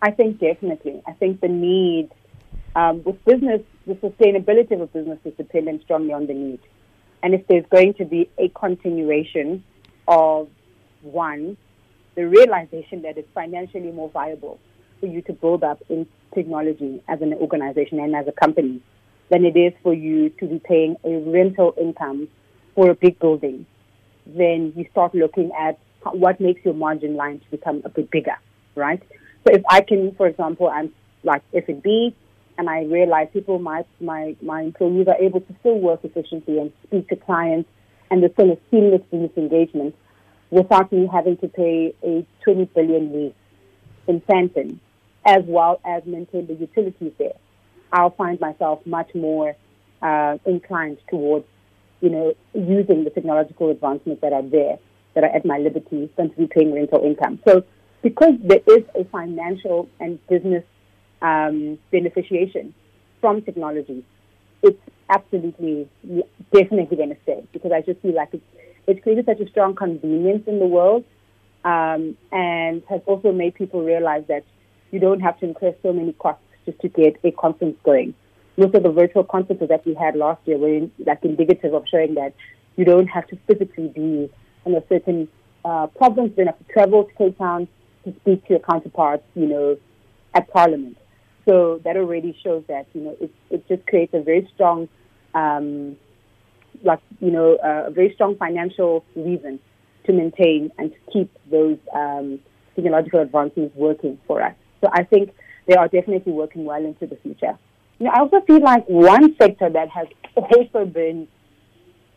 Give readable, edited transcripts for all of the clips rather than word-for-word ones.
I think definitely. I think the need with business, the sustainability of a business is dependent strongly on the need. And if there's going to be a continuation of, one, the realization that it's financially more viable for you to build up in technology as an organization and as a company than it is for you to be paying a rental income for a big building, then you start looking at what makes your margin line to become a bit bigger, right? So if I can, for example, I'm like F&B, and I realize people, my employees are able to still work efficiently and speak to clients, and there's still a seamless business engagement without me having to pay a 20 billion lease in Samson, as well as maintain the utilities there, I'll find myself much more inclined towards, you know, using the technological advancements that are there, that are at my liberty, than to be paying rental income. So because there is a financial and business beneficiation from technology, it's absolutely, definitely going to stay, because I just feel like it's created such a strong convenience in the world, and has also made people realize that you don't have to incur so many costs just to get a conference going. Most of the virtual conferences that we had last year were like indicative of showing that you don't have to physically be in a certain province. You don't have to travel to Cape Town to speak to your counterparts, you know, at Parliament. So that already shows that, you know, it just creates a very strong, a very strong financial reason to maintain and to keep those technological advancements working for us. So I think they are definitely working well into the future. You know, I also feel like one sector that has also been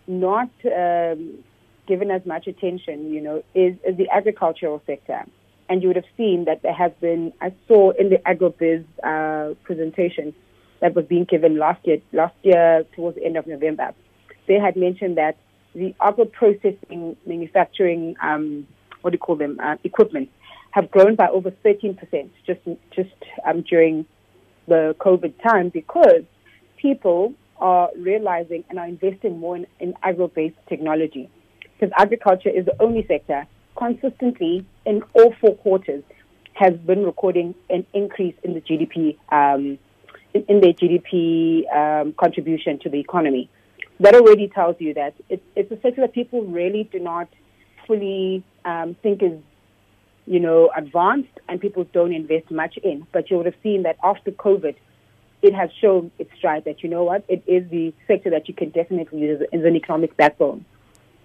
not given as much attention, you know, is the agricultural sector. And you would have seen that there has been, I saw in the AgroBiz presentation that was being given last year towards the end of November, they had mentioned that the agro processing manufacturing, equipment, have grown by over 13% just during the COVID time, because people are realizing and are investing more in agro-based technology, because agriculture is the only sector consistently in all four quarters has been recording an increase in the GDP, in their GDP contribution to the economy. That already tells you that it's a sector that people really do not fully think is, you know, advanced, and people don't invest much in. But you would have seen that after COVID, it has shown its stride that, you know what, it is the sector that you can definitely use as an economic backbone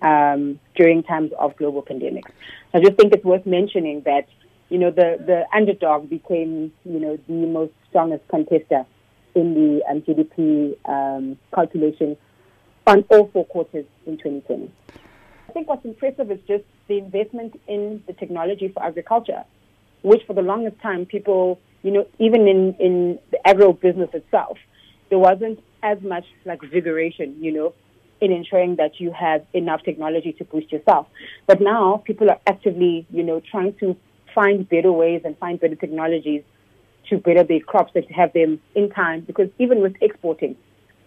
during times of global pandemics. I just think it's worth mentioning that, you know, the underdog became, you know, the most strongest contestant in the GDP calculation on all four quarters in 2020. I think what's impressive is just the investment in the technology for agriculture, which for the longest time people, you know, even in the agro business itself, there wasn't as much like vigoration, you know, in ensuring that you have enough technology to boost yourself. But now people are actively, you know, trying to find better ways and find better technologies to better their crops and to have them in time. Because even with exporting,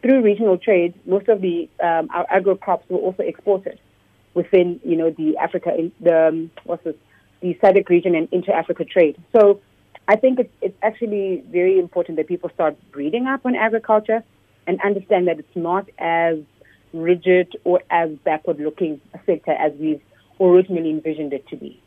through regional trade, most of the our agro crops were also exported within, you know, the Africa, the SADC region and inter-Africa trade. So I think it's actually very important that people start reading up on agriculture and understand that it's not as rigid or as backward-looking a sector as we've originally envisioned it to be.